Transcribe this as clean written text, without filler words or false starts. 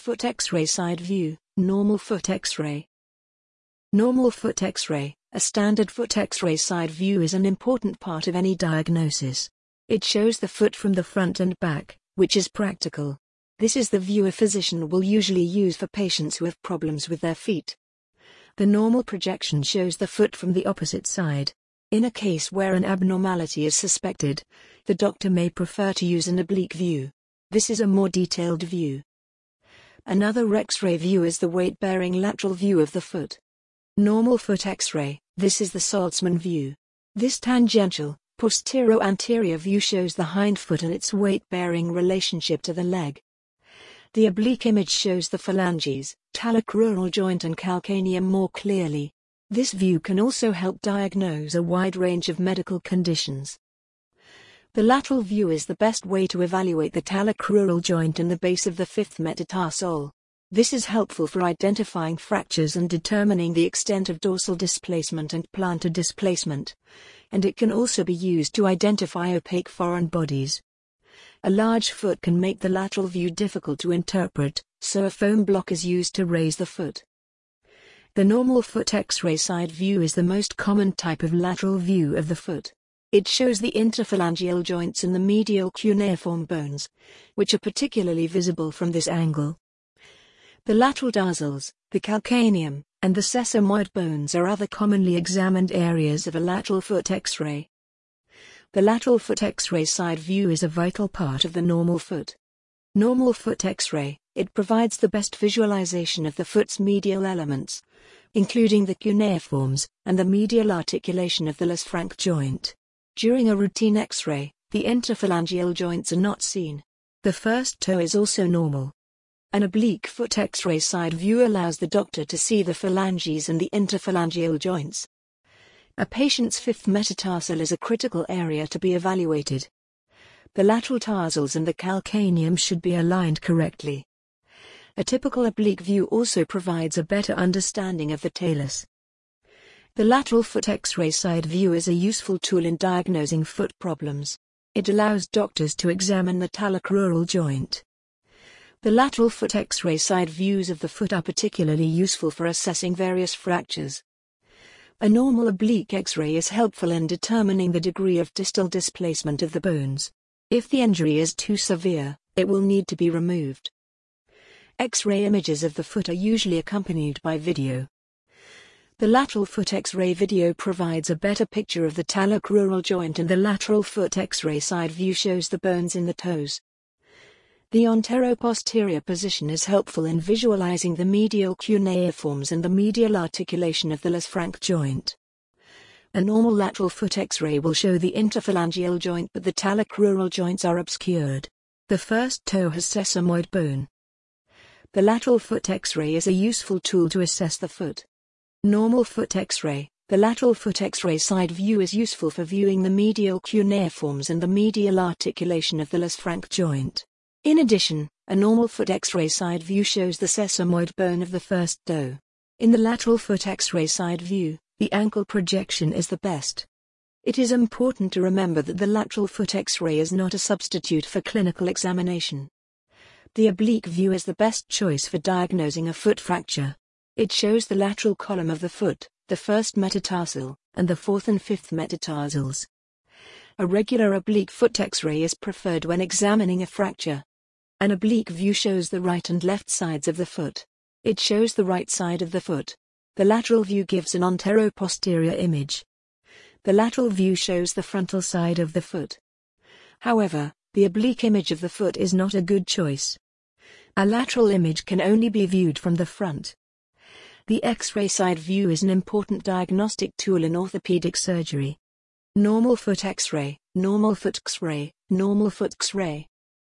Foot X-ray side view, normal foot X-ray. Normal foot X-ray, a standard foot X-ray side view is an important part of any diagnosis. It shows the foot from the front and back, which is practical. This is the view a physician will usually use for patients who have problems with their feet. The normal projection shows the foot from the opposite side. In a case where an abnormality is suspected, the doctor may prefer to use an oblique view. This is a more detailed view. Another X-ray view is the weight-bearing lateral view of the foot. Normal foot X-ray, this is the Salzman view. This tangential, postero-anterior view shows the hind foot and its weight-bearing relationship to the leg. The oblique image shows the phalanges, talocrural joint and calcaneum more clearly. This view can also help diagnose a wide range of medical conditions. The lateral view is the best way to evaluate the talocrural joint and the base of the fifth metatarsal. This is helpful for identifying fractures and determining the extent of dorsal displacement and plantar displacement, and it can also be used to identify opaque foreign bodies. A large foot can make the lateral view difficult to interpret, so a foam block is used to raise the foot. The normal foot X-ray side view is the most common type of lateral view of the foot. It shows the interphalangeal joints and the medial cuneiform bones, which are particularly visible from this angle. The lateral tarsals, the calcaneum, and the sesamoid bones are other commonly examined areas of a lateral foot X-ray. The lateral foot X-ray side view is a vital part of the normal foot. Normal foot X-ray, it provides the best visualization of the foot's medial elements, including the cuneiforms, and the medial articulation of the Lisfranc joint. During a routine X-ray, the interphalangeal joints are not seen. The first toe is also normal. An oblique foot X-ray side view allows the doctor to see the phalanges and the interphalangeal joints. A patient's fifth metatarsal is a critical area to be evaluated. The lateral tarsals and the calcaneum should be aligned correctly. A typical oblique view also provides a better understanding of the talus. The lateral foot X-ray side view is a useful tool in diagnosing foot problems. It allows doctors to examine the talocrural joint. The lateral foot X-ray side views of the foot are particularly useful for assessing various fractures. A normal oblique X-ray is helpful in determining the degree of distal displacement of the bones. If the injury is too severe, it will need to be removed. X-ray images of the foot are usually accompanied by video. The lateral foot X-ray video provides a better picture of the talocrural joint, and the lateral foot X-ray side view shows the bones in the toes. The anteroposterior position is helpful in visualizing the medial cuneiforms and the medial articulation of the Lisfranc joint. A normal lateral foot X-ray will show the interphalangeal joint, but the talocrural joints are obscured. The first toe has sesamoid bone. The lateral foot X-ray is a useful tool to assess the foot. Normal foot X-ray, the lateral foot X-ray side view is useful for viewing the medial cuneiforms and the medial articulation of the Lisfranc joint. In addition, a normal foot X-ray side view shows the sesamoid bone of the first toe. In the lateral foot X-ray side view, the ankle projection is the best. It is important to remember that the lateral foot X-ray is not a substitute for clinical examination. The oblique view is the best choice for diagnosing a foot fracture. It shows the lateral column of the foot, the first metatarsal, and the fourth and fifth metatarsals. A regular oblique foot X-ray is preferred when examining a fracture. An oblique view shows the right and left sides of the foot. It shows the right side of the foot. The lateral view gives an anteroposterior image. The lateral view shows the frontal side of the foot. However, the oblique image of the foot is not a good choice. A lateral image can only be viewed from the front. The X-ray side view is an important diagnostic tool in orthopedic surgery. Normal foot X-ray, normal foot X-ray, normal foot X-ray.